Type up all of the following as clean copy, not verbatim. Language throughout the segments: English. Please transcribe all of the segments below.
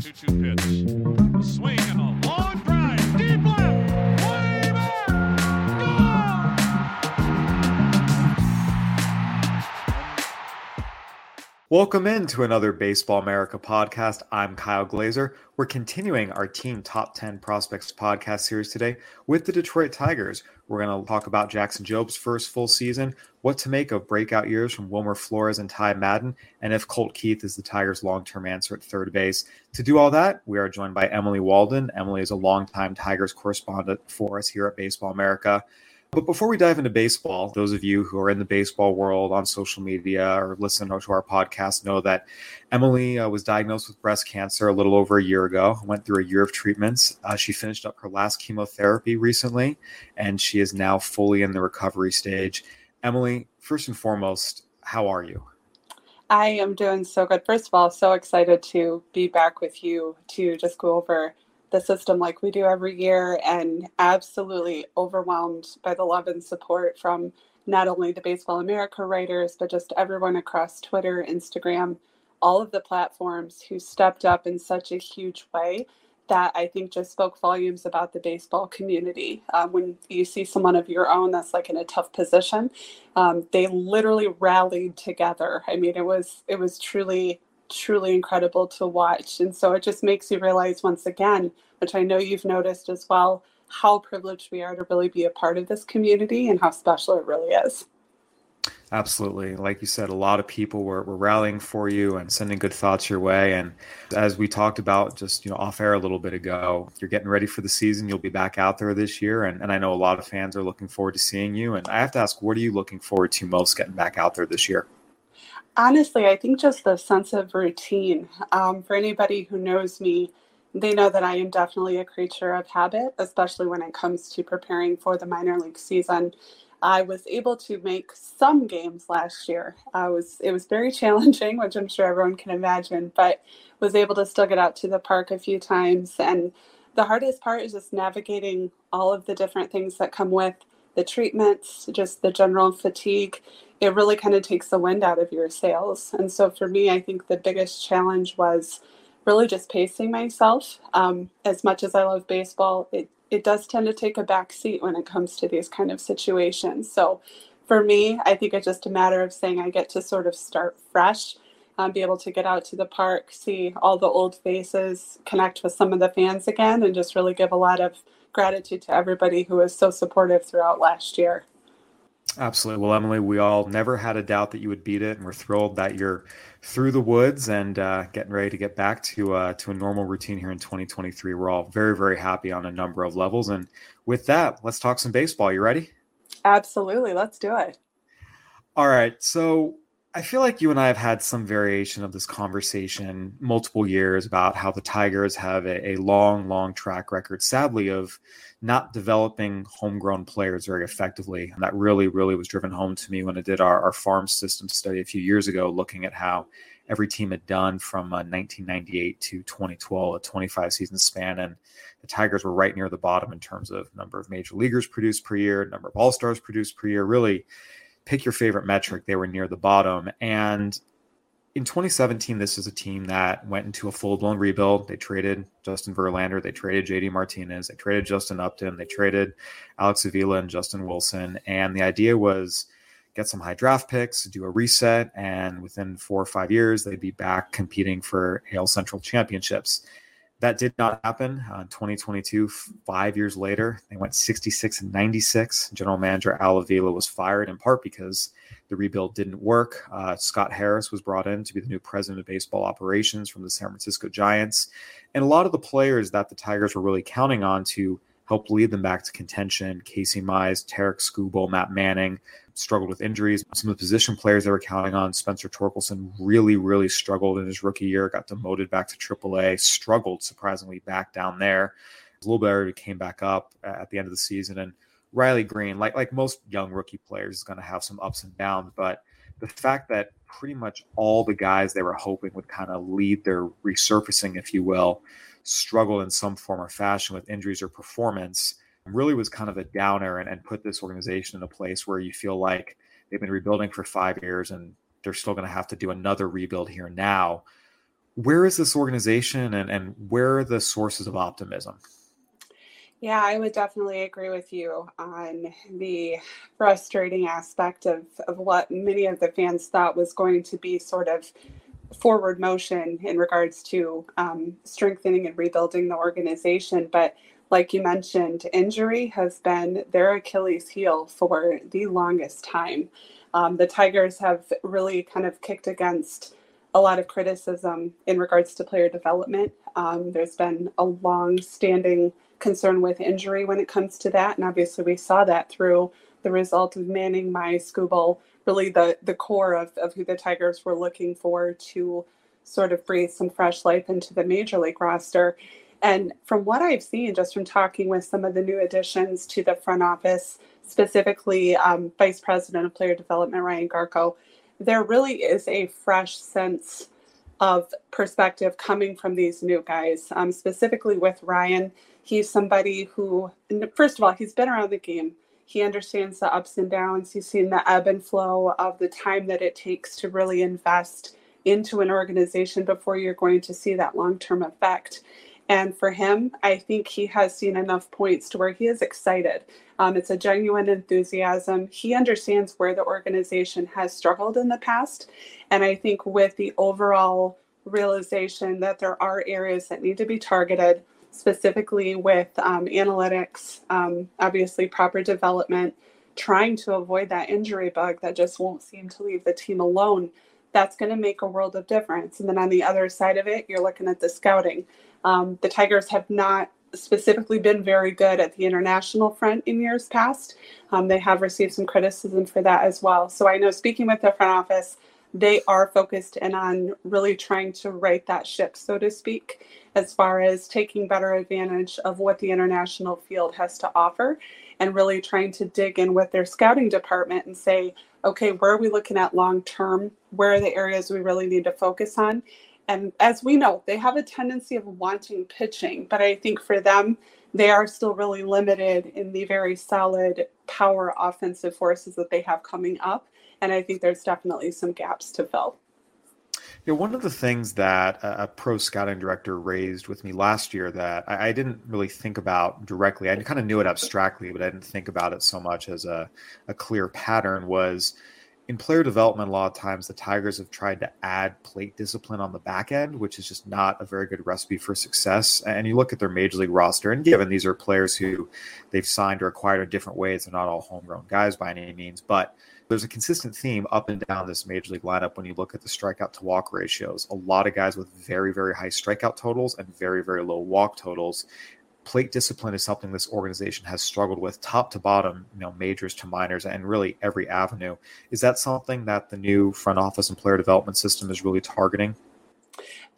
2-2 pitch. Swing and a long drive. Deep left. Way back. Goal! Welcome into another Baseball America podcast. I'm Kyle Glazer. We're continuing our Team Top 10 Prospects podcast series today with the Detroit Tigers. We're going to talk about Jackson Jobe's first full season, what to make of breakout years from Wilmer Flores and Ty Madden, and if Colt Keith is the Tigers' long-term answer at third base. To do all that, we are joined by Emily Walden. Emily is a longtime Tigers correspondent for us here at Baseball America. But before we dive into baseball, those of you who are in the baseball world on social media or listen to our podcast know that Emily was diagnosed with breast cancer a little over a year ago, went through a year of treatments. She finished up her last chemotherapy recently, and she is now fully in the recovery stage. Emily, first and foremost, how are you? I am doing so good. First of all, so excited to be back with you to just go over the system like we do every year, and absolutely overwhelmed by the love and support from not only the Baseball America writers, but just everyone across Twitter, Instagram, all of the platforms who stepped up in such a huge way that I think just spoke volumes about the baseball community. When you see someone of your own that's like in a tough position, they literally rallied together. I mean, it was truly incredible to watch. And so it just makes you realize once again, which I know you've noticed as well, how privileged we are to really be a part of this community and how special it really is. Absolutely. Like you said, a lot of people were rallying for you and sending good thoughts your way. And as we talked about just, off air a little bit ago, you're getting ready for the season. You'll be back out there this year. And I know a lot of fans are looking forward to seeing you. And I have to ask, what are you looking forward to most getting back out there this year? Honestly, I think just the sense of routine. For anybody who knows me, they know that I am definitely a creature of habit, especially when it comes to preparing for the minor league season. I was able to make some games last year. It was very challenging, which I'm sure everyone can imagine, but was able to still get out to the park a few times. And the hardest part is just navigating all of the different things that come with the treatments, just the general fatigue. It really kind of takes the wind out of your sails. And so for me, I think the biggest challenge was really just pacing myself. As much as I love baseball, it does tend to take a back seat when it comes to these kind of situations. So for me, I think it's just a matter of saying I get to sort of start fresh, be able to get out to the park, see all the old faces, connect with some of the fans again, and just really give a lot of gratitude to everybody who was so supportive throughout last year. Absolutely. Well, Emily, we all never had a doubt that you would beat it, and we're thrilled that you're through the woods and getting ready to get back to a normal routine here in 2023. We're all very, very happy on a number of levels. And with that, let's talk some baseball. You ready? Absolutely. Let's do it. All right. So I feel like you and I have had some variation of this conversation multiple years about how the Tigers have a long, long track record, sadly, of not developing homegrown players very effectively. And that really, really was driven home to me when I did our farm system study a few years ago, looking at how every team had done from 1998 to 2012, a 25-season span. And the Tigers were right near the bottom in terms of number of major leaguers produced per year, number of all-stars produced per year. Really, pick your favorite metric. They were near the bottom. And in 2017, this is a team that went into a full-blown rebuild. They traded Justin Verlander. They traded JD Martinez. They traded Justin Upton. They traded Alex Avila and Justin Wilson. And the idea was, get some high draft picks, do a reset, and within 4 or 5 years, they'd be back competing for AL Central championships. That did not happen. 2022, 5 years later, they went 66-96. General manager Al Avila was fired in part because the rebuild didn't work. Scott Harris was brought in to be the new president of baseball operations from the San Francisco Giants. And a lot of the players that the Tigers were really counting on to helped lead them back to contention. Casey Mize, Tarik Skubal, Matt Manning struggled with injuries. Some of the position players they were counting on, Spencer Torkelson really struggled in his rookie year, got demoted back to AAA, struggled surprisingly back down there. A little better, came back up at the end of the season. And Riley Green, like most young rookie players, is going to have some ups and downs. But the fact that pretty much all the guys they were hoping would kind of lead their resurfacing, if you will, struggle in some form or fashion with injuries or performance really was kind of a downer and put this organization in a place where you feel like they've been rebuilding for 5 years and they're still going to have to do another rebuild here now. Where is this organization and where are the sources of optimism? Yeah, I would definitely agree with you on the frustrating aspect of what many of the fans thought was going to be sort of forward motion in regards to strengthening and rebuilding the organization. But like you mentioned, injury has been their Achilles heel for the longest time. The Tigers have really kind of kicked against a lot of criticism in regards to player development. There's been a long-standing concern with injury when it comes to that. And obviously we saw that through the result of Manning, Mize, Skubal, really the core of who the Tigers were looking for to sort of breathe some fresh life into the major league roster. And from what I've seen, just from talking with some of the new additions to the front office, specifically Vice President of Player Development, Ryan Garko, there really is a fresh sense of perspective coming from these new guys, specifically with Ryan. He's somebody who, first of all, he's been around the game. He understands the ups and downs. He's seen the ebb and flow of the time that it takes to really invest into an organization before you're going to see that long-term effect. And for him, I think he has seen enough points to where he is excited. It's a genuine enthusiasm. He understands where the organization has struggled in the past. And I think with the overall realization that there are areas that need to be targeted, specifically with analytics, obviously proper development, trying to avoid that injury bug that just won't seem to leave the team alone, that's going to make a world of difference. And then on the other side of it, you're looking at the scouting. The Tigers have not specifically been very good at the international front in years past. They have received some criticism for that as well. So I know speaking with the front office, they are focused in on really trying to right that ship, so to speak, as far as taking better advantage of what the international field has to offer and really trying to dig in with their scouting department and say, okay, where are we looking at long term? Where are the areas we really need to focus on? And as we know, they have a tendency of wanting pitching, but I think for them, they are still really limited in the very solid power offensive forces that they have coming up. And I think there's definitely some gaps to fill. Yeah, one of the things that a pro scouting director raised with me last year that I didn't really think about directly, I kind of knew it abstractly, but I didn't think about it so much as a clear pattern was in player development. A lot of times the Tigers have tried to add plate discipline on the back end, which is just not a very good recipe for success. And you look at their major league roster, and given these are players who they've signed or acquired in different ways, they're not all homegrown guys by any means, but there's a consistent theme up and down this major league lineup when you look at the strikeout to walk ratios. A lot of guys with very, very high strikeout totals and very, very low walk totals. Plate discipline is something this organization has struggled with top to bottom, majors to minors, and really every avenue. Is that something that the new front office and player development system is really targeting?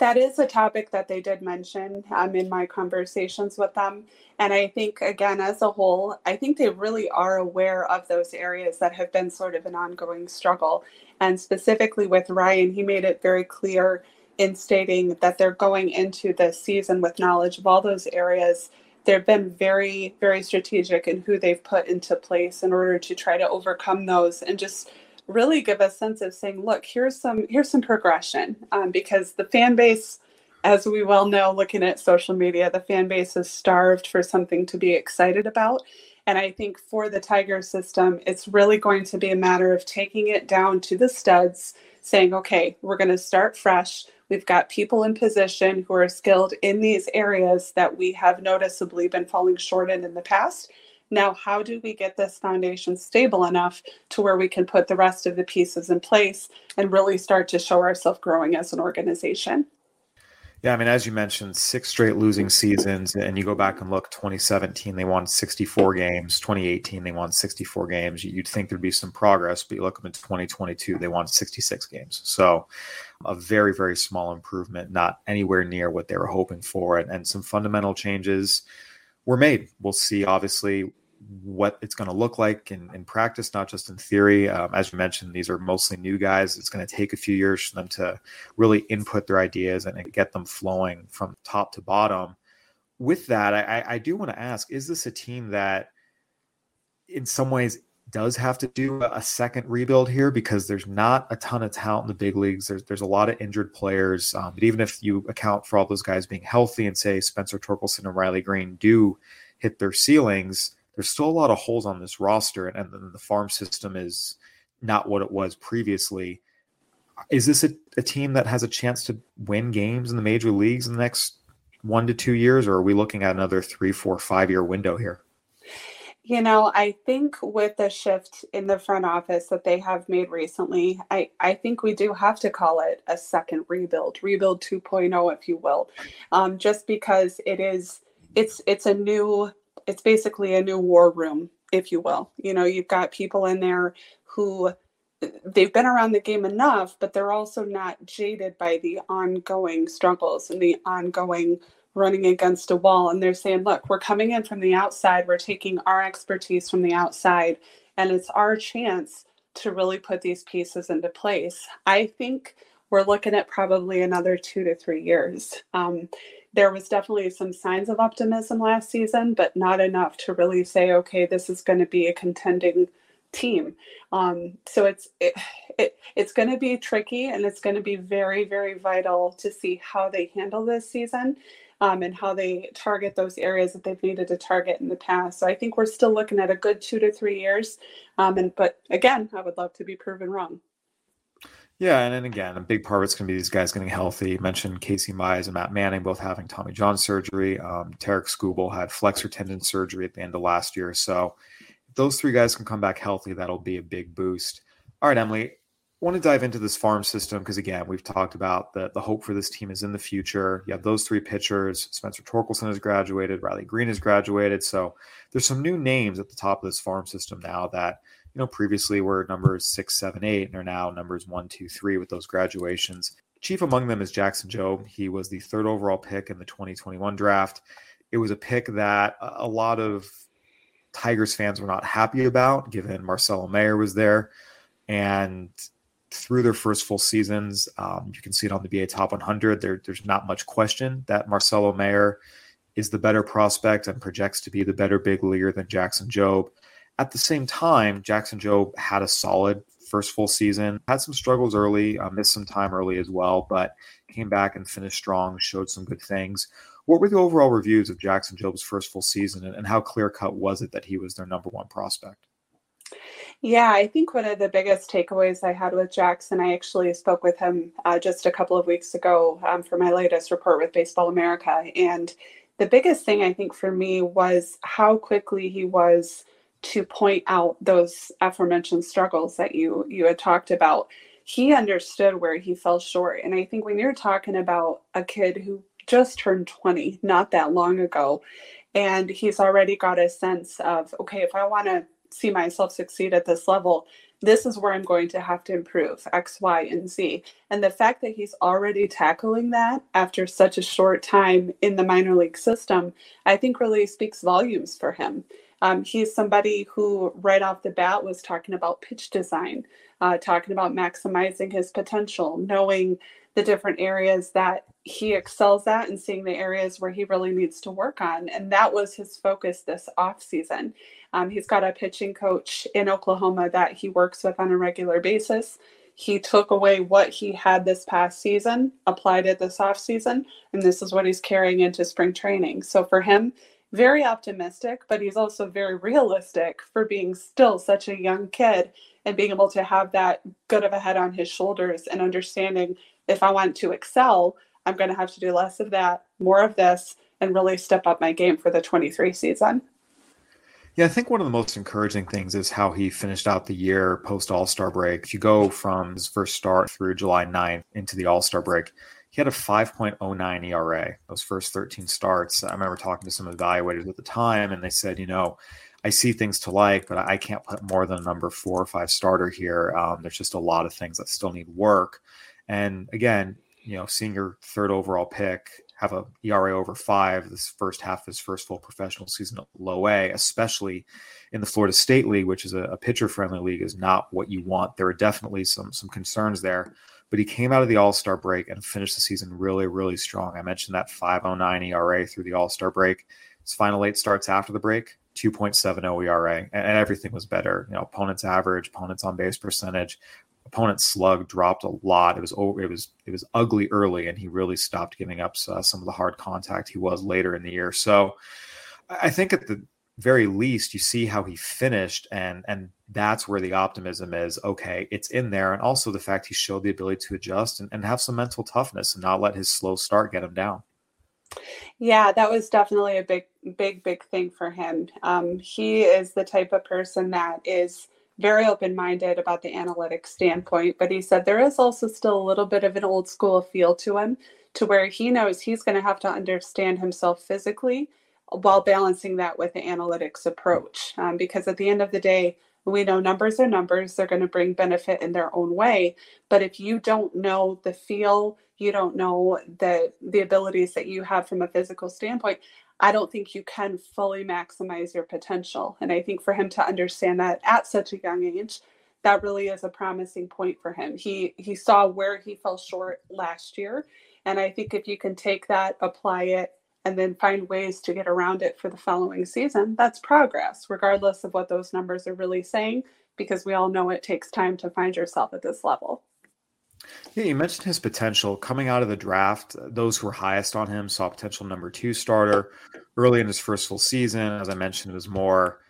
That is a topic that they did mention in my conversations with them. And I think, again, as a whole, I think they really are aware of those areas that have been sort of an ongoing struggle. And specifically with Ryan, he made it very clear in stating that they're going into the season with knowledge of all those areas. They've been very, very strategic in who they've put into place in order to try to overcome those and just really give a sense of saying, look, here's some progression, because the fan base, as we well know, looking at social media, the fan base is starved for something to be excited about. And I think for the Tiger system, it's really going to be a matter of taking it down to the studs, saying, okay, we're going to start fresh. We've got people in position who are skilled in these areas that we have noticeably been falling short in the past. Now, how do we get this foundation stable enough to where we can put the rest of the pieces in place and really start to show ourselves growing as an organization? Yeah, I mean, as you mentioned, 6 straight losing seasons, and you go back and look, 2017, they won 64 games. 2018, they won 64 games. You'd think there'd be some progress, but you look up in 2022, they won 66 games. So a very, very small improvement, not anywhere near what they were hoping for. And some fundamental changes were made. We'll see, obviously, what it's going to look like in practice, not just in theory. As you mentioned, these are mostly new guys. It's going to take a few years for them to really input their ideas and get them flowing from top to bottom. With that, I do want to ask, is this a team that in some ways does have to do a second rebuild here? Because there's not a ton of talent in the big leagues. There's a lot of injured players. But even if you account for all those guys being healthy and say Spencer Torkelson and Riley Green do hit their ceilings, there's still a lot of holes on this roster, and the farm system is not what it was previously. Is this a team that has a chance to win games in the major leagues in the next 1 to 2 years, or are we looking at another 3, 4, 5 year window here? You know, I think with the shift in the front office that they have made recently, I think we do have to call it a second rebuild 2.0, if you will, just because it's basically a new war room, if you will. You know, you've got people in there who they've been around the game enough, but they're also not jaded by the ongoing struggles and the ongoing running against a wall. And they're saying, look, we're coming in from the outside. We're taking our expertise from the outside, and it's our chance to really put these pieces into place. I think we're looking at probably another 2 to 3 years. There was definitely some signs of optimism last season, but not enough to really say, okay, this is going to be a contending team. So it's going to be tricky, and it's going to be very, very vital to see how they handle this season and how they target those areas that they've needed to target in the past. So I think we're still looking at a good 2 to 3 years. But again, I would love to be proven wrong. Yeah, and then again, a big part of it's going to be these guys getting healthy. You mentioned Casey Mize and Matt Manning both having Tommy John surgery. Tarik Skubal had flexor tendon surgery at the end of last year. So if those 3 guys can come back healthy, that'll be a big boost. All right, Emily, I want to dive into this farm system because, again, we've talked about the hope for this team is in the future. You have those 3 pitchers. Spencer Torkelson has graduated. Riley Green has graduated. So there's some new names at the top of this farm system now that, you know, previously were numbers 6, 7, 8, and are now numbers 1, 2, 3 with those graduations. Chief among them is Jackson Jobe. He was the 3rd overall pick in the 2021 draft. It was a pick that a lot of Tigers fans were not happy about, given Marcelo Mayer was there. And through their first full seasons, you can see it on the BA Top 100. There's not much question that Marcelo Mayer is the better prospect and projects to be the better big leaguer than Jackson Jobe. At the same time, Jackson Jobe had a solid first full season, had some struggles early, missed some time early as well, but came back and finished strong, showed some good things. What were the overall reviews of Jackson Jobe's first full season, and how clear-cut was it that he was their number 1 prospect? Yeah, I think one of the biggest takeaways I had with Jackson, I actually spoke with him just a couple of weeks ago for my latest report with Baseball America. And the biggest thing I think for me was how quickly he was to point out those aforementioned struggles that you had talked about. He understood where he fell short. And I think when you're talking about a kid who just turned 20 not that long ago, and he's already got a sense of, okay, if I want to see myself succeed at this level, this is where I'm going to have to improve, X, Y, and Z. And the fact that he's already tackling that after such a short time in the minor league system, I think really speaks volumes for him. He's somebody who right off the bat was talking about pitch design, talking about maximizing his potential, knowing the different areas that he excels at and seeing the areas where he really needs to work on. And that was his focus this offseason. He's got a pitching coach in Oklahoma that he works with on a regular basis. He took away what he had this past season, applied it this offseason, and this is what he's carrying into spring training. So for him, very optimistic, but he's also very realistic for being still such a young kid and being able to have that good of a head on his shoulders and understanding if I want to excel, I'm going to have to do less of that, more of this, and really step up my game for the 23 season. Yeah, I think one of the most encouraging things is how he finished out the year post All-Star break. If you go from his first start through July 9th into the All-Star break, he had a 5.09 ERA, those first 13 starts. I remember talking to some evaluators at the time, and they said, you know, I see things to like, but I can't put more than a number 4 or 5 starter here. There's just a lot of things that still need work. And again, you know, seeing your third overall pick have an ERA over 5 this first half of his first full professional season at low A, especially in the Florida State League, which is a pitcher-friendly league, is not what you want. There are definitely some concerns there. But he came out of the All-Star break and finished the season really, really strong. I mentioned that 5.09 ERA through the All-Star break. His final 8 starts after the break, 2.70 ERA, and everything was better. You know, opponents' average, opponents' on-base percentage, opponent's slug dropped a lot. It was ugly early, and he really stopped giving up some of the hard contact he was later in the year. So I think at the very least, you see how he finished, and that's where the optimism is. Okay, it's in there. And also the fact he showed the ability to adjust and have some mental toughness and not let his slow start get him down. Yeah, that was definitely a big thing for him. He is the type of person that is very open-minded about the analytics standpoint, but he said there is also still a little bit of an old school feel to him, to where he knows he's going to have to understand himself physically while balancing that with the analytics approach. Because at the end of the day, we know numbers are numbers. They're going to bring benefit in their own way. But if you don't know the feel, you don't know the abilities that you have from a physical standpoint, I don't think you can fully maximize your potential. And I think for him to understand that at such a young age, that really is a promising point for him. He saw where he fell short last year. And I think if you can take that, apply it, and then find ways to get around it for the following season, that's progress, regardless of what those numbers are really saying, because we all know it takes time to find yourself at this level. Yeah, you mentioned his potential. Coming out of the draft, those who were highest on him saw potential number 2 starter early in his first full season. As I mentioned, it was more,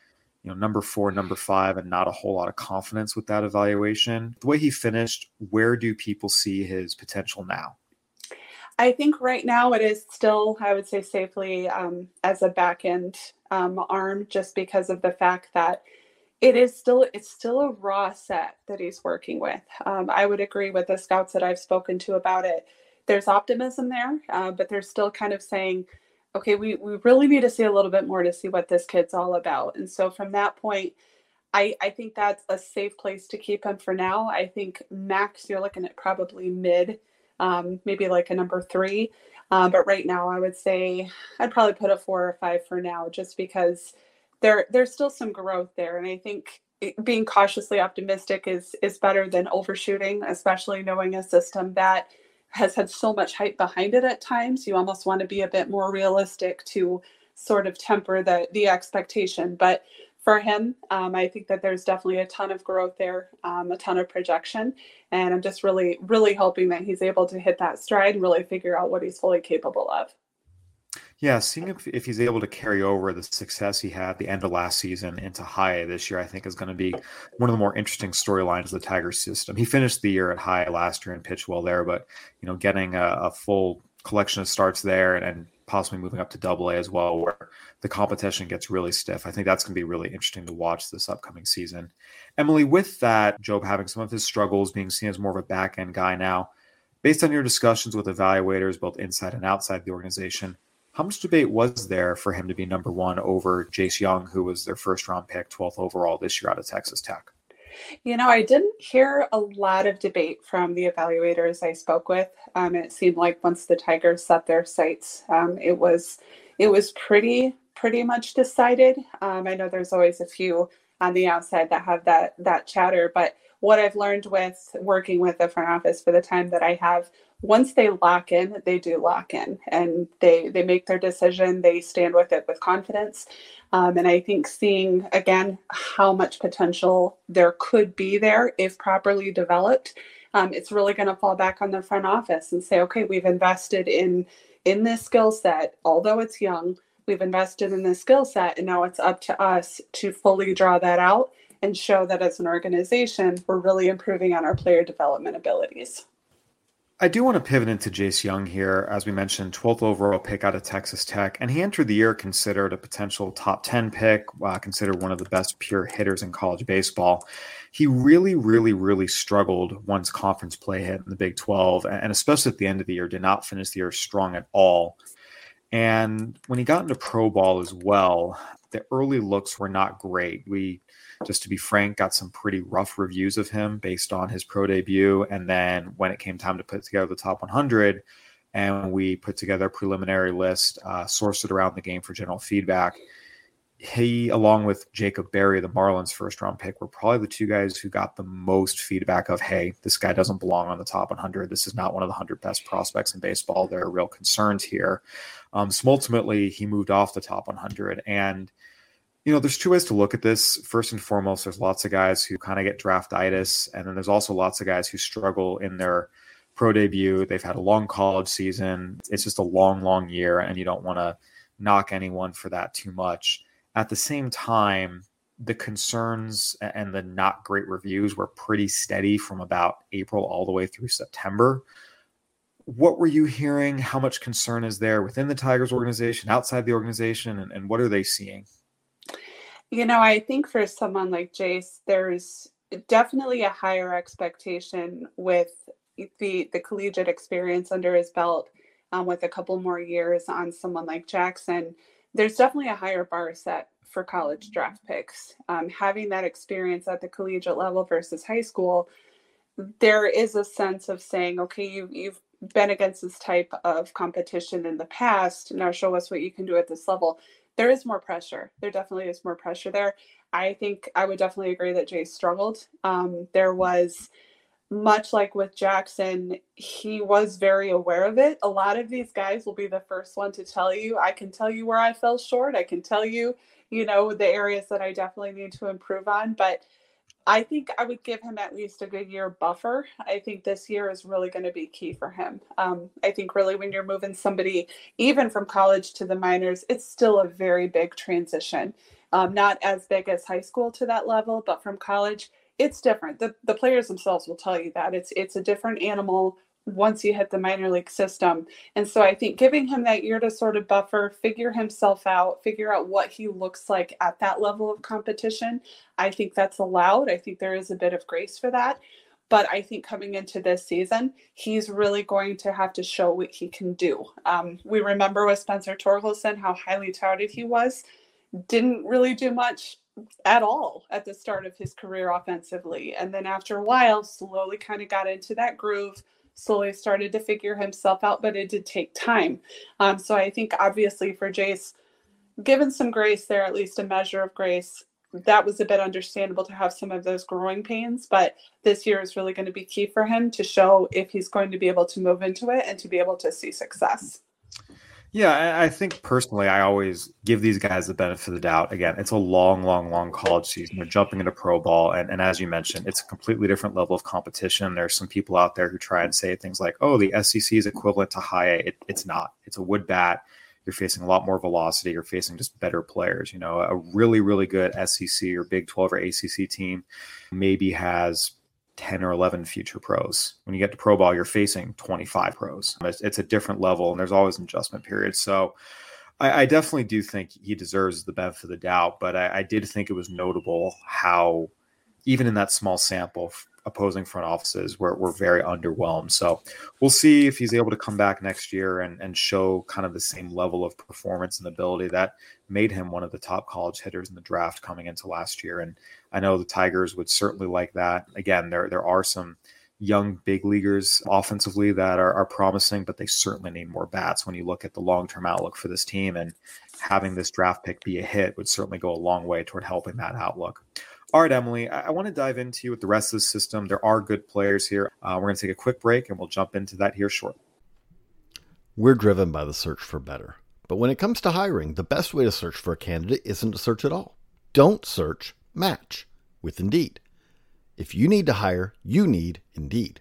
you know, number 4, number 5, and not a whole lot of confidence with that evaluation. The way he finished, where do people see his potential now? I think right now it is still, I would say safely, as a back end arm, just because of the fact that it's still a raw set that he's working with. I would agree with the scouts that I've spoken to about it. There's optimism there, but they're still kind of saying, okay, we really need to see a little bit more to see what this kid's all about. And so from that point, I think that's a safe place to keep him for now. I think max, you're looking at probably mid, maybe like a number 3. But right now I would say I'd probably put a 4 or 5 for now, just because there's still some growth there. And I think being cautiously optimistic is better than overshooting, especially knowing a system that has had so much hype behind it at times. You almost want to be a bit more realistic to sort of temper the expectation. But for him, I think that there's definitely a ton of growth there, a ton of projection, and I'm just really, really hoping that he's able to hit that stride and really figure out what he's fully capable of. Yeah, seeing if he's able to carry over the success he had the end of last season into high A this year, I think is going to be one of the more interesting storylines of the Tigers system. He finished the year at high A last year and pitched well there, but you know, getting a full collection of starts there and possibly moving up to Double A as well, where the competition gets really stiff. I think that's going to be really interesting to watch this upcoming season. Emily, with that, Jobe having some of his struggles, being seen as more of a back-end guy now, based on your discussions with evaluators, both inside and outside the organization, how much debate was there for him to be number 1 over Jace Young, who was their first-round pick, 12th overall this year out of Texas Tech? You know, I didn't hear a lot of debate from the evaluators I spoke with. It seemed like once the Tigers set their sights, it was pretty much decided. I know there's always a few on the outside that have that chatter, but what I've learned with working with the front office for the time that I have, once they lock in, they do lock in, and they make their decision. They stand with it with confidence. And I think seeing, again, how much potential there could be there if properly developed, it's really going to fall back on the front office and say, okay, we've invested in this skill set, although it's young, we've invested in this skill set, and now it's up to us to fully draw that out and show that as an organization, we're really improving on our player development abilities. I do want to pivot into Jace Young here. As we mentioned, 12th overall pick out of Texas Tech, and he entered the year considered a potential top 10 pick, considered one of the best pure hitters in college baseball. He really struggled once conference play hit in the Big 12, and especially at the end of the year, did not finish the year strong at all. And when he got into pro ball as well, the early looks were not great. We, just to be frank, got some pretty rough reviews of him based on his pro debut. And then when it came time to put together the top 100 and we put together a preliminary list, sourced it around the game for general feedback, he, along with Jacob Berry, the Marlins first round pick, were probably the two guys who got the most feedback of, hey, this guy doesn't belong on the top 100. This is not one of the 100 best prospects in baseball. There are real concerns here. So ultimately, he moved off the top 100. And, you know, there's two ways to look at this. First and foremost, there's lots of guys who kind of get draftitis. And then there's also lots of guys who struggle in their pro debut. They've had a long college season. It's just a long year, and you don't want to knock anyone for that too much. At the same time, the concerns and the not great reviews were pretty steady from about April all the way through September. What were you hearing? How much concern is there within the Tigers organization, outside the organization, and what are they seeing? You know, I think for someone like Jace, there's definitely a higher expectation with the collegiate experience under his belt, with a couple more years on someone like Jackson. There's definitely a higher bar set for college draft picks. Having that experience at the collegiate level versus high school, there is a sense of saying, okay, you've been against this type of competition in the past. Now show us what you can do at this level. There is more pressure. There definitely is more pressure there. I think I would definitely agree that Jay struggled. There was, much like with Jackson, he was very aware of it. A lot of these guys will be the first one to tell you, I can tell you where I fell short. I can tell you, you know, the areas that I definitely need to improve on. But I think I would give him at least a good year buffer. I think this year is really going to be key for him. I think really when you're moving somebody, even from college to the minors, it's still a very big transition. Not as big as high school to that level, but from college, it's different. The players themselves will tell you that it's a different animal once you hit the minor league system. And so I think giving him that year to sort of buffer, figure himself out, figure out what he looks like at that level of competition, I think that's allowed. I think there is a bit of grace for that. But I think coming into this season, he's really going to have to show what he can do. We remember with Spencer Torkelson how highly touted he was, didn't really do much at all at the start of his career offensively. And then after a while, slowly kind of got into that groove, slowly started to figure himself out, but it did take time. So I think obviously for Jace, given some grace there, at least a measure of grace, that was a bit understandable to have some of those growing pains, but this year is really going to be key for him to show if he's going to be able to move into it and to be able to see success. Yeah, I think personally, I always give these guys the benefit of the doubt. Again, it's a long college season. They're jumping into pro ball. And as you mentioned, it's a completely different level of competition. There's some people out there who try and say things like, oh, the SEC is equivalent to high A. It's not. It's a wood bat. You're facing a lot more velocity. You're facing just better players. You know, a really good SEC or Big 12 or ACC team maybe has 10 or 11 future pros. When you get to pro ball, you're facing 25 pros. It's a different level, and there's always an adjustment period. So I definitely do think he deserves the benefit of the doubt, but I did think it was notable how even in that small sample opposing front offices were very underwhelmed. So we'll see if he's able to come back next year and show kind of the same level of performance and ability that made him one of the top college hitters in the draft coming into last year. And I know the Tigers would certainly like that. Again, there are some young big leaguers offensively that are promising, but they certainly need more bats when you look at the long-term outlook for this team, and having this draft pick be a hit would certainly go a long way toward helping that outlook. All right, Emily, I want to dive into you with the rest of the system. There are good players here. We're going to take a quick break, and we'll jump into that here shortly. We're driven by the search for better. But when it comes to hiring, the best way to search for a candidate isn't to search at all. Don't search, match with Indeed. If you need to hire, you need Indeed.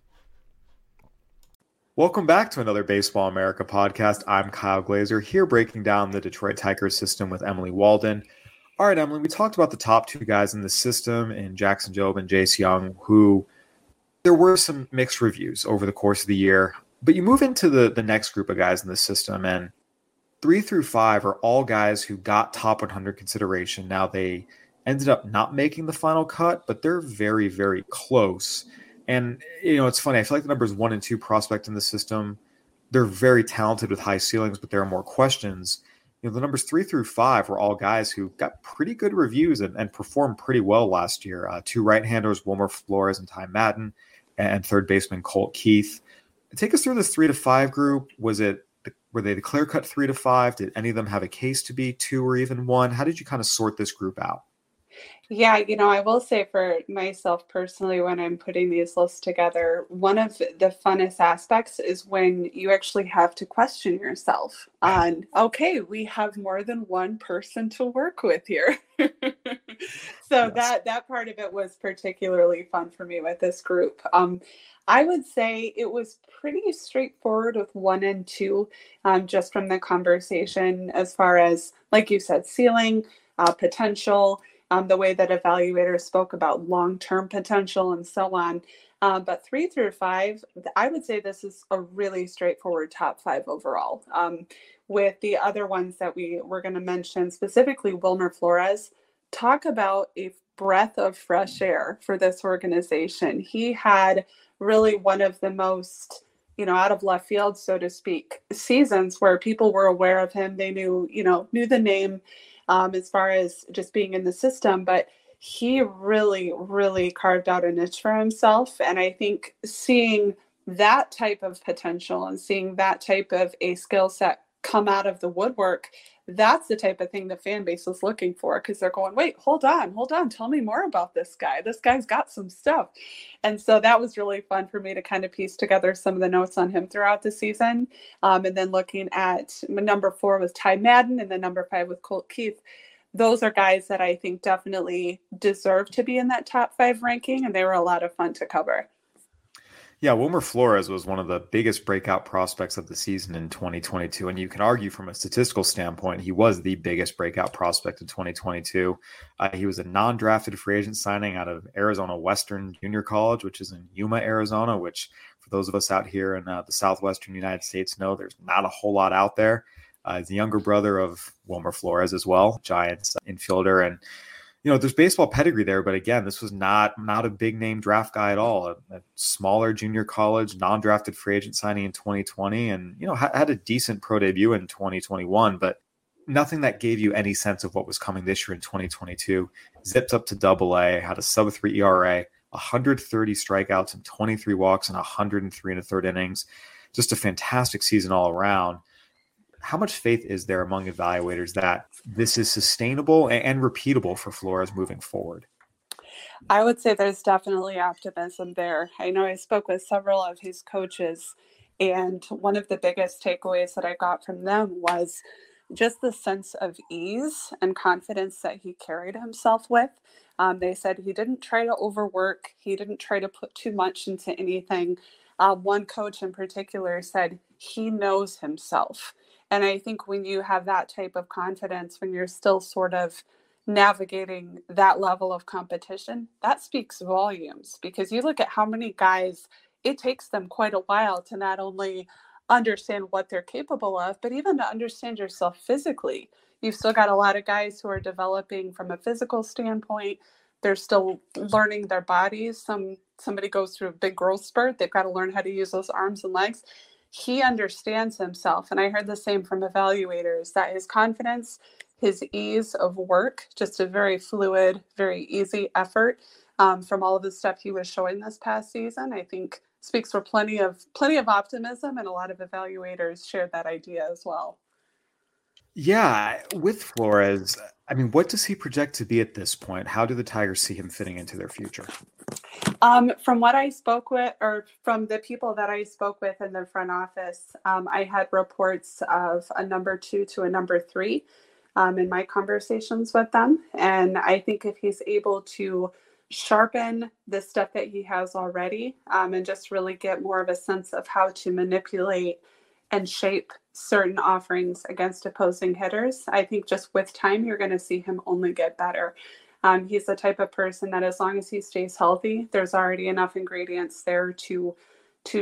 Welcome back to another Baseball America podcast. I'm Kyle Glazer here breaking down the Detroit Tigers system with Emily Walden. All right, Emily, we talked about the top two guys in the system in Jackson Jobe and Jace Young, who there were some mixed reviews over the course of the year. But you move into the next group of guys in the system, and 3 through 5 are all guys who got top 100 consideration. Now, they ended up not making the final cut, but they're very, very close. And, you know, it's funny. I feel like the numbers 1 and 2 prospect in the system, they're very talented with high ceilings, but there are more questions. You know, the numbers 3 through 5 were all guys who got pretty good reviews and performed pretty well last year. 2 right-handers, Wilmer Flores and Ty Madden, and third baseman Colt Keith. Take us through this 3 to 5 group. Were they the clear-cut 3 to 5? Did any of them have a case to be 2 or even 1? How did you kind of sort this group out? Yeah, you know, I will say for myself personally, when I'm putting these lists together, one of the funnest aspects is when you actually have to question yourself on, okay, we have more than one person to work with here. So yes. that part of it was particularly fun for me with this group. I would say it was pretty straightforward with 1 and 2, just from the conversation as far as, like you said, ceiling, potential, the way that evaluators spoke about long-term potential and so on. But 3 through 5, I would say this is a really straightforward top 5 overall. With the other ones that we were going to mention, specifically Wilmer Flores, talk about a breath of fresh air for this organization. He had really one of the most, you know, out of left field, so to speak, seasons where people were aware of him. They knew the name, as far as just being in the system, but he really, really carved out a niche for himself. And I think seeing that type of potential and seeing that type of a skill set come out of the woodwork, that's the type of thing the fan base is looking for, because they're going, wait, hold on, tell me more about this guy. This guy's got some stuff. And so that was really fun for me to kind of piece together some of the notes on him throughout the season. And then looking at number 4 was Ty Madden, and then number 5 with Colt Keith. Those are guys that I think definitely deserve to be in that top 5 ranking, and they were a lot of fun to cover. Yeah, Wilmer Flores was one of the biggest breakout prospects of the season in 2022. And you can argue from a statistical standpoint, he was the biggest breakout prospect in 2022. He was a non-drafted free agent signing out of Arizona Western Junior College, which is in Yuma, Arizona, which for those of us out here in the southwestern United States know there's not a whole lot out there. He's the younger brother of Wilmer Flores as well, Giants infielder. And you know, there's baseball pedigree there, but again, this was not a big name draft guy at all. A smaller junior college, non-drafted free agent signing in 2020, and, you know, had a decent pro debut in 2021, but nothing that gave you any sense of what was coming this year in 2022. Zipped up to Double-A, had a sub-3 ERA, 130 strikeouts and 23 walks and 103 and a third innings. Just a fantastic season all around. How much faith is there among evaluators that this is sustainable and repeatable for Flores moving forward? I would say there's definitely optimism there. I know I spoke with several of his coaches, and one of the biggest takeaways that I got from them was just the sense of ease and confidence that he carried himself with. They said he didn't try to overwork. He didn't try to put too much into anything. One coach in particular said he knows himself. And I think when you have that type of confidence, when you're still sort of navigating that level of competition, that speaks volumes, because you look at how many guys, it takes them quite a while to not only understand what they're capable of, but even to understand yourself physically. You've still got a lot of guys who are developing from a physical standpoint. They're still learning their bodies. Somebody goes through a big growth spurt. They've got to learn how to use those arms and legs. He understands himself. And I heard the same from evaluators, that his confidence, his ease of work, just a very fluid, very easy effort from all of the stuff he was showing this past season, I think speaks for plenty of optimism. And a lot of evaluators shared that idea as well. Yeah. With Flores, I mean, what does he project to be at this point? How do the Tigers see him fitting into their future? From what I spoke with, or from the people that I spoke with in the front office, I had reports of a number 2 to a number 3 in my conversations with them. And I think if he's able to sharpen the stuff that he has already and just really get more of a sense of how to manipulate and shape certain offerings against opposing hitters, I think just with time, you're going to see him only get better. He's the type of person that as long as he stays healthy, there's already enough ingredients there to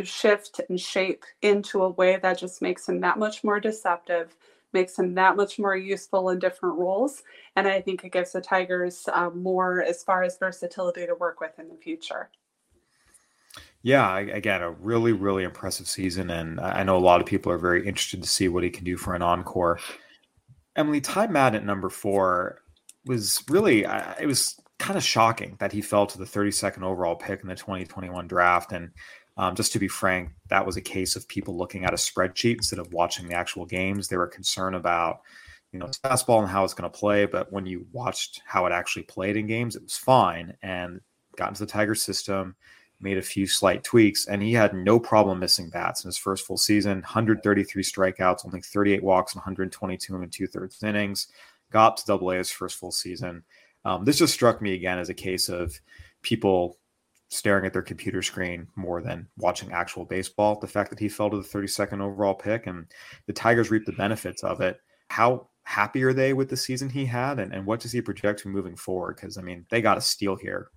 shift and shape into a way that just makes him that much more deceptive, makes him that much more useful in different roles. And I think it gives the Tigers more as far as versatility to work with in the future. Yeah, again, a really, really impressive season. And I know a lot of people are very interested to see what he can do for an encore. Emily, Ty Madden at number 4 was really, it was kind of shocking that he fell to the 32nd overall pick in the 2021 draft. And just to be frank, that was a case of people looking at a spreadsheet instead of watching the actual games. They were concerned about, you know, his fastball and how it's going to play. But when you watched how it actually played in games, it was fine, and got into the Tigers system, made a few slight tweaks, and he had no problem missing bats in his first full season. 133 strikeouts, only 38 walks, and 122 and 2/3 innings. Got to Double-A his first full season. This just struck me again as a case of people staring at their computer screen more than watching actual baseball. The fact that he fell to the 32nd overall pick, and the Tigers reaped the benefits of it. How happy are they with the season he had, and what does he project for moving forward? Because, I mean, they got a steal here.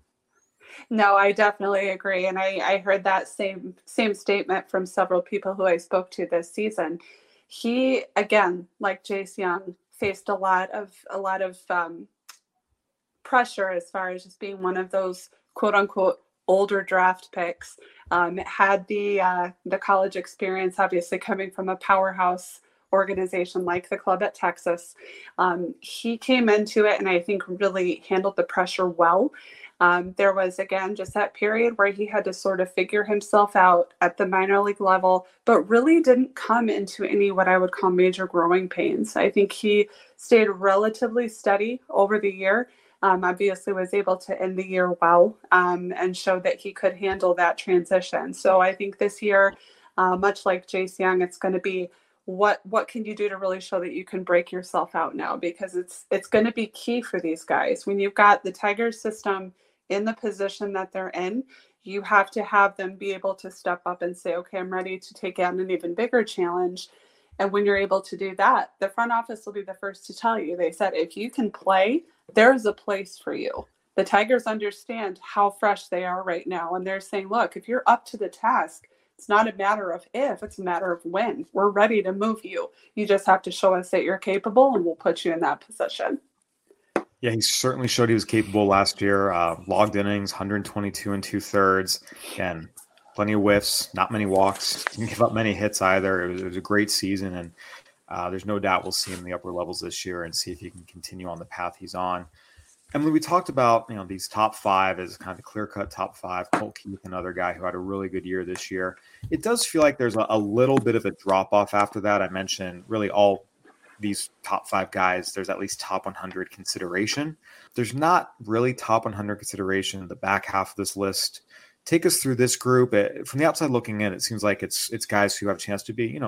No, I definitely agree. And I heard that same statement from several people who I spoke to this season. He, again, like Jace Young, faced a lot of pressure as far as just being one of those quote unquote older draft picks. Had the college experience, obviously coming from a powerhouse organization like the club at Texas. He came into it and I think really handled the pressure well. There was, again, just that period where he had to sort of figure himself out at the minor league level, but really didn't come into any what I would call major growing pains. I think he stayed relatively steady over the year, obviously was able to end the year well and showed that he could handle that transition. So I think this year, much like Jace Young, it's going to be what can you do to really show that you can break yourself out now, because it's going to be key for these guys. When you've got the Tigers system in the position that they're in, you have to have them be able to step up and say, okay, I'm ready to take on an even bigger challenge. And when you're able to do that, the front office will be the first to tell you. They said, if you can play, there's a place for you. The Tigers understand how fresh they are right now. And they're saying, look, if you're up to the task, it's not a matter of if, it's a matter of when. We're ready to move you. You just have to show us that you're capable, and we'll put you in that position. Yeah, he certainly showed he was capable last year. Logged innings, 122 and 2/3. Again, plenty of whiffs, not many walks. Didn't give up many hits either. It was a great season, and there's no doubt we'll see him in the upper levels this year and see if he can continue on the path he's on. Emily, we talked about these top five as kind of the clear-cut top five. Colt Keith, another guy who had a really good year this year. It does feel like there's a little bit of a drop-off after that. I mentioned really all these top five guys, there's at least top 100 consideration. There's not really top 100 consideration in the back half of this list. Take us through this group. From the outside looking in, it seems like it's guys who have a chance to be,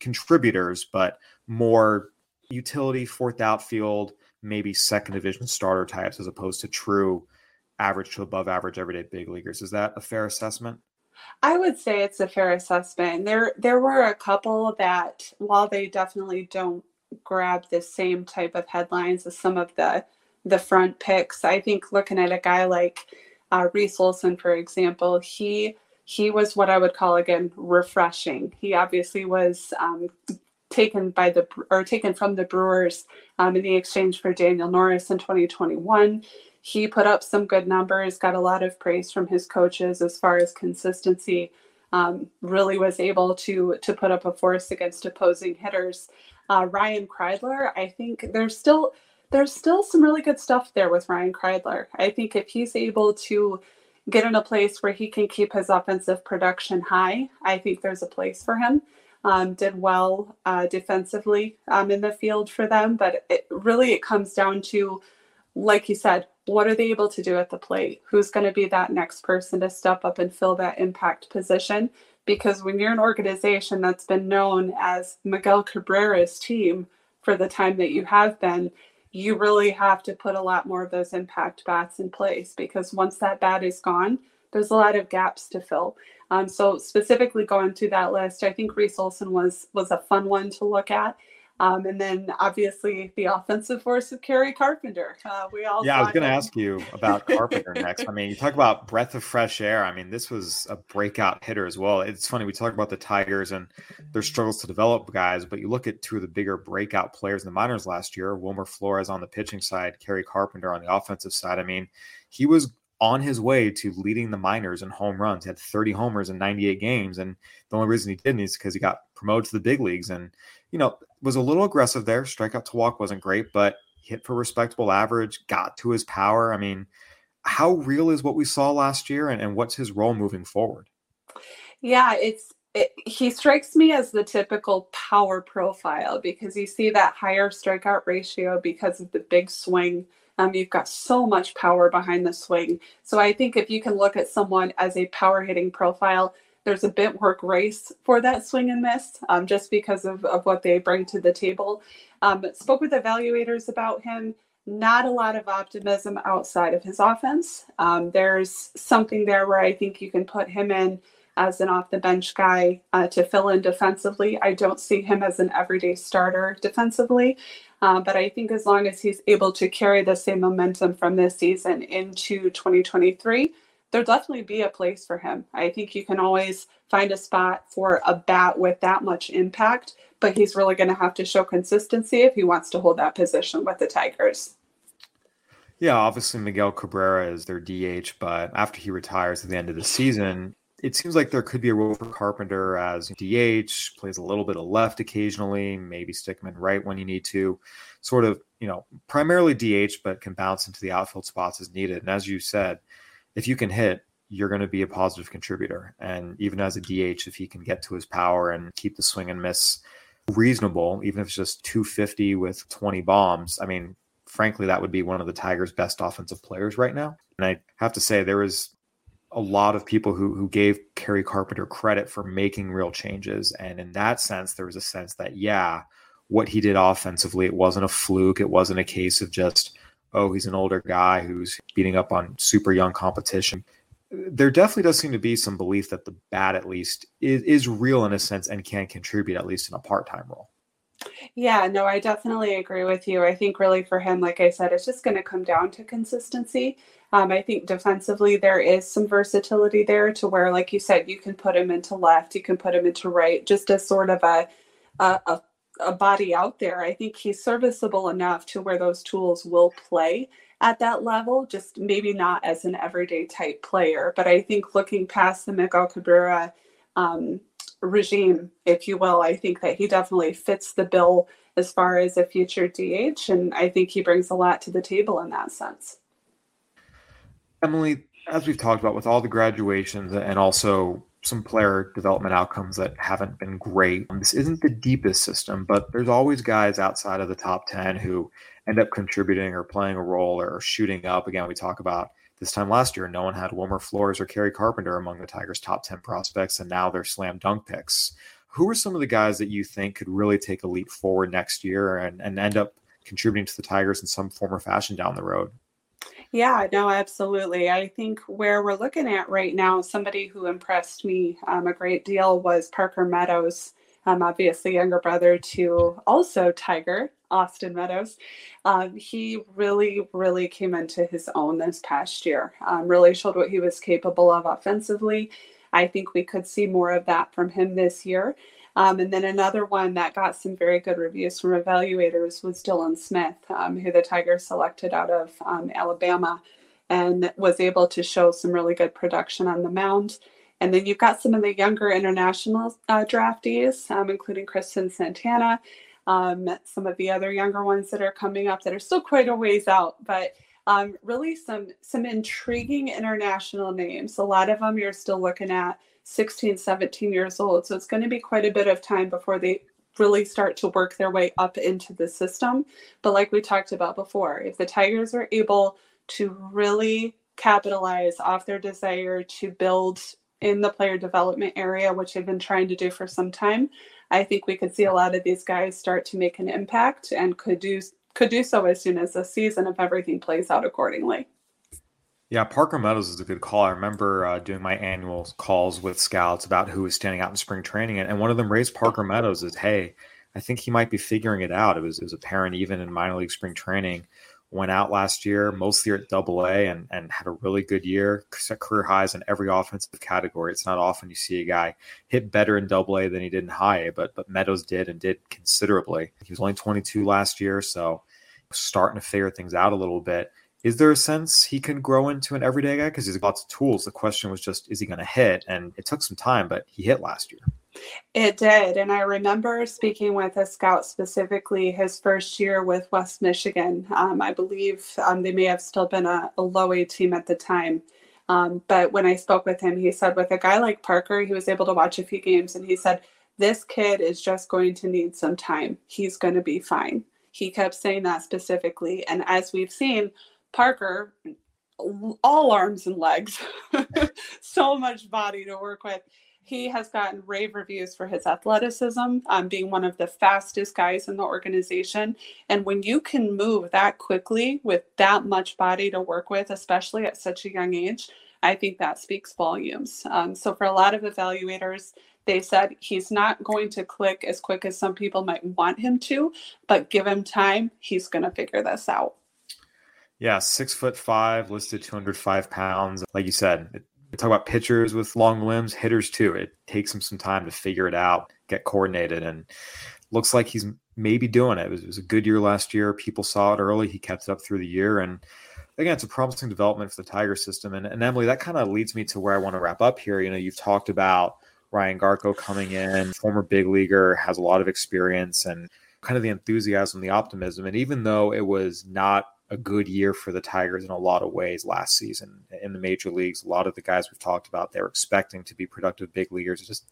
contributors, but more utility, fourth outfield, maybe second division starter types as opposed to true average to above average everyday big leaguers. Is that a fair assessment? I would say it's a fair assessment. There were a couple that, while they definitely don't grab the same type of headlines as some of the front picks. I think looking at a guy like Reese Olson, for example, he was what I would call, again, refreshing. He obviously was taken from the Brewers in the exchange for Daniel Norris in 2021. He put up some good numbers, got a lot of praise from his coaches as far as consistency. Really was able to put up a force against opposing hitters. Ryan Kreidler, I think there's still some really good stuff there with Ryan Kreidler. I think if he's able to get in a place where he can keep his offensive production high, I think there's a place for him. Did well defensively in the field for them, but it comes down to, like you said, what are they able to do at the plate? Who's going to be that next person to step up and fill that impact position? Because when you're an organization that's been known as Miguel Cabrera's team for the time that you have been, you really have to put a lot more of those impact bats in place, because once that bat is gone, there's a lot of gaps to fill. So specifically going through that list, I think Reese Olson was a fun one to look at. And then obviously the offensive force of Kerry Carpenter. I was going to ask you about Carpenter next. I mean, you talk about breath of fresh air. I mean, this was a breakout hitter as well. It's funny. We talk about the Tigers and their struggles to develop guys, but you look at two of the bigger breakout players in the minors last year, Wilmer Flores on the pitching side, Kerry Carpenter on the offensive side. I mean, he was on his way to leading the minors in home runs. He had 30 homers in 98 games. And the only reason he didn't is because he got promoted to the big leagues and, was a little aggressive there. Strikeout to walk wasn't great, but hit for respectable average, got to his power. I mean, how real is what we saw last year and what's his role moving forward? Yeah, he strikes me as the typical power profile, because you see that higher strikeout ratio because of the big swing. You've got so much power behind the swing. So I think if you can look at someone as a power hitting profile, there's a bit more grace for that swing and miss, just because of what they bring to the table. Spoke with evaluators about him. Not a lot of optimism outside of his offense. There's something there where I think you can put him in as an off-the-bench guy to fill in defensively. I don't see him as an everyday starter defensively. But I think as long as he's able to carry the same momentum from this season into 2023, there'll definitely be a place for him. I think you can always find a spot for a bat with that much impact, but he's really going to have to show consistency if he wants to hold that position with the Tigers. Yeah, obviously Miguel Cabrera is their DH, but after he retires at the end of the season, it seems like there could be a role for Carpenter as DH, plays a little bit of left occasionally, maybe stick him in right when you need to, sort of, primarily DH, but can bounce into the outfield spots as needed. And as you said, if you can hit, you're going to be a positive contributor. And even as a DH, if he can get to his power and keep the swing and miss reasonable, even if it's just 250 with 20 bombs, I mean, frankly, that would be one of the Tigers' best offensive players right now. And I have to say there is a lot of people who gave Kerry Carpenter credit for making real changes. And in that sense, there was a sense that, what he did offensively, it wasn't a fluke. It wasn't a case of just, he's an older guy who's beating up on super young competition. There definitely does seem to be some belief that the bat at least is real in a sense and can contribute at least in a part-time role. Yeah, no, I definitely agree with you. I think really for him, like I said, it's just going to come down to consistency. I think defensively there is some versatility there to where, like you said, you can put him into left, you can put him into right, just as sort of a a body out there. I think he's serviceable enough to where those tools will play at that level, just maybe not as an everyday type player. But I think looking past the Miguel Cabrera regime, if you will, I think that he definitely fits the bill as far as a future DH. And I think he brings a lot to the table in that sense. Emily, as we've talked about with all the graduations and also some player development outcomes that haven't been great, this isn't the deepest system, but there's always guys outside of the top 10 who end up contributing or playing a role or shooting up. Again, we talk about this time last year, no one had Wilmer Flores or Kerry Carpenter among the Tigers' top 10 prospects, and now they're slam dunk picks. Who are some of the guys that you think could really take a leap forward next year and end up contributing to the Tigers in some form or fashion down the road? Yeah, no, absolutely. I think where we're looking at right now, somebody who impressed me a great deal was Parker Meadows, obviously younger brother to also Tiger, Austin Meadows. He really came into his own this past year, really showed what he was capable of offensively. I think we could see more of that from him this year. And then another one that got some very good reviews from evaluators was Dylan Smith, who the Tigers selected out of Alabama and was able to show some really good production on the mound. And then you've got some of the younger international draftees, including Kristen Santana, some of the other younger ones that are coming up that are still quite a ways out, but really some intriguing international names. A lot of them you're still looking at 16, 17 years old. So it's going to be quite a bit of time before they really start to work their way up into the system. But like we talked about before, if the Tigers are able to really capitalize off their desire to build in the player development area, which they've been trying to do for some time, I think we could see a lot of these guys start to make an impact and could do so as soon as the season if everything plays out accordingly. Yeah, Parker Meadows is a good call. I remember doing my annual calls with scouts about who was standing out in spring training, and one of them raised Parker Meadows as, hey, I think he might be figuring it out. It was apparent even in minor league spring training. Went out last year, mostly at AA, and had a really good year, set career highs in every offensive category. It's not often you see a guy hit better in AA than he did in high A, but Meadows did, and did considerably. He was only 22 last year, so starting to figure things out a little bit. Is there a sense he can grow into an everyday guy? Because he's got lots of tools. The question was just, is he going to hit? And it took some time, but he hit last year. It did. And I remember speaking with a scout specifically his first year with West Michigan. I believe they may have still been a low A team at the time. But when I spoke with him, he said with a guy like Parker, he was able to watch a few games. And he said, this kid is just going to need some time. He's going to be fine. He kept saying that specifically. And as we've seen, Parker, all arms and legs, so much body to work with. He has gotten rave reviews for his athleticism, being one of the fastest guys in the organization. And when you can move that quickly with that much body to work with, especially at such a young age, I think that speaks volumes. So for a lot of evaluators, they said he's not going to click as quick as some people might want him to, but give him time, he's going to figure this out. Yeah, 6'5", listed 205 pounds. Like you said, we talk about pitchers with long limbs, hitters too. It takes them some time to figure it out, get coordinated, and looks like he's maybe doing it. It was a good year last year. People saw it early. He kept it up through the year. And again, it's a promising development for the Tiger system. And Emily, that kind of leads me to where I want to wrap up here. You know, you've talked about Ryan Garko coming in, former big leaguer, has a lot of experience, and kind of the enthusiasm, the optimism. And even though it was not a good year for the Tigers in a lot of ways last season in the major leagues, a lot of the guys we've talked about, they're expecting to be productive big leaguers. It just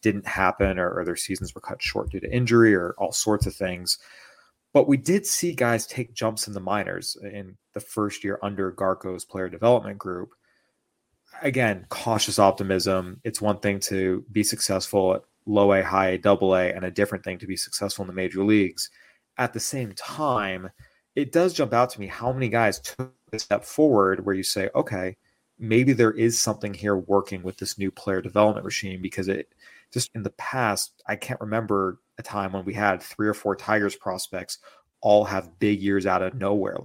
didn't happen, or their seasons were cut short due to injury or all sorts of things. But we did see guys take jumps in the minors in the first year under Garko's player development group. Again, cautious optimism. It's one thing to be successful at low A, high A, double A, and a different thing to be successful in the major leagues. At the same time, it does jump out to me how many guys took a step forward where you say, okay, maybe there is something here working with this new player development regime, because it just in the past, I can't remember a time when we had 3 or 4 Tigers prospects all have big years out of nowhere.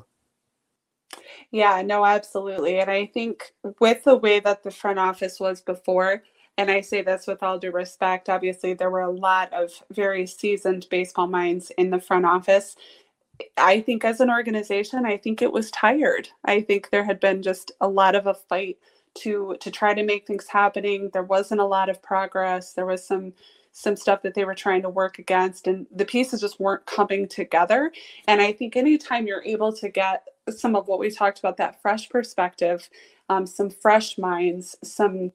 Yeah, no, absolutely. And I think with the way that the front office was before, And I say this with all due respect. Obviously, there were a lot of very seasoned baseball minds in the front office. I think as an organization, I think it was tired. I think there had been just a lot of a fight to try to make things happening. There wasn't a lot of progress. There was some stuff that they were trying to work against, and the pieces just weren't coming together. And I think anytime you're able to get some of what we talked about, that fresh perspective, some fresh minds, some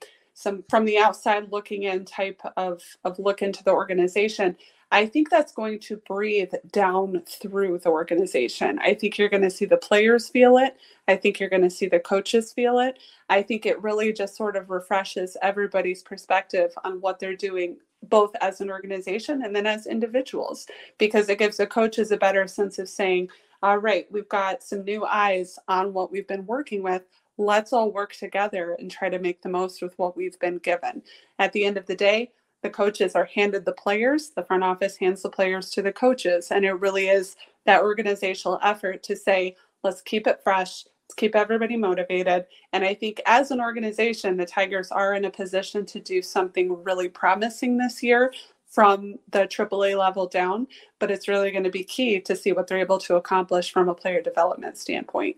from the outside looking in type of look into the organization, I think that's going to breathe down through the organization. I think you're going to see the players feel it. I think you're going to see the coaches feel it. I think it really just sort of refreshes everybody's perspective on what they're doing, both as an organization and then as individuals, because it gives the coaches a better sense of saying, all right, we've got some new eyes on what we've been working with. Let's all work together and try to make the most with what we've been given. At the end of the day, the coaches are handed the players, the front office hands the players to the coaches. And it really is that organizational effort to say, let's keep it fresh, let's keep everybody motivated. And I think as an organization, the Tigers are in a position to do something really promising this year from the AAA level down, but it's really going to be key to see what they're able to accomplish from a player development standpoint.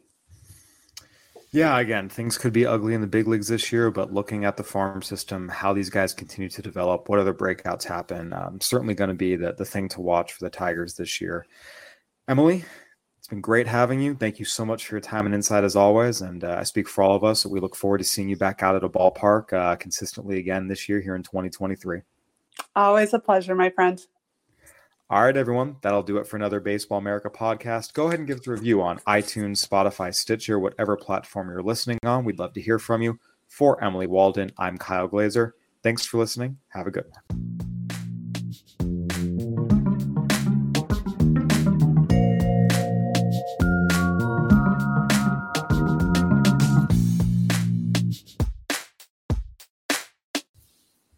Yeah, again, things could be ugly in the big leagues this year, but looking at the farm system, how these guys continue to develop, what other breakouts happen, certainly going to be the thing to watch for the Tigers this year. Emily, it's been great having you. Thank you so much for your time and insight as always. And I speak for all of us. So we look forward to seeing you back out at a ballpark consistently again this year here in 2023. Always a pleasure, my friend. All right, everyone, that'll do it for another Baseball America podcast. Go ahead and give us a review on iTunes, Spotify, Stitcher, whatever platform you're listening on. We'd love to hear from you. For Emily Walden, I'm Kyle Glazer. Thanks for listening. Have a good one.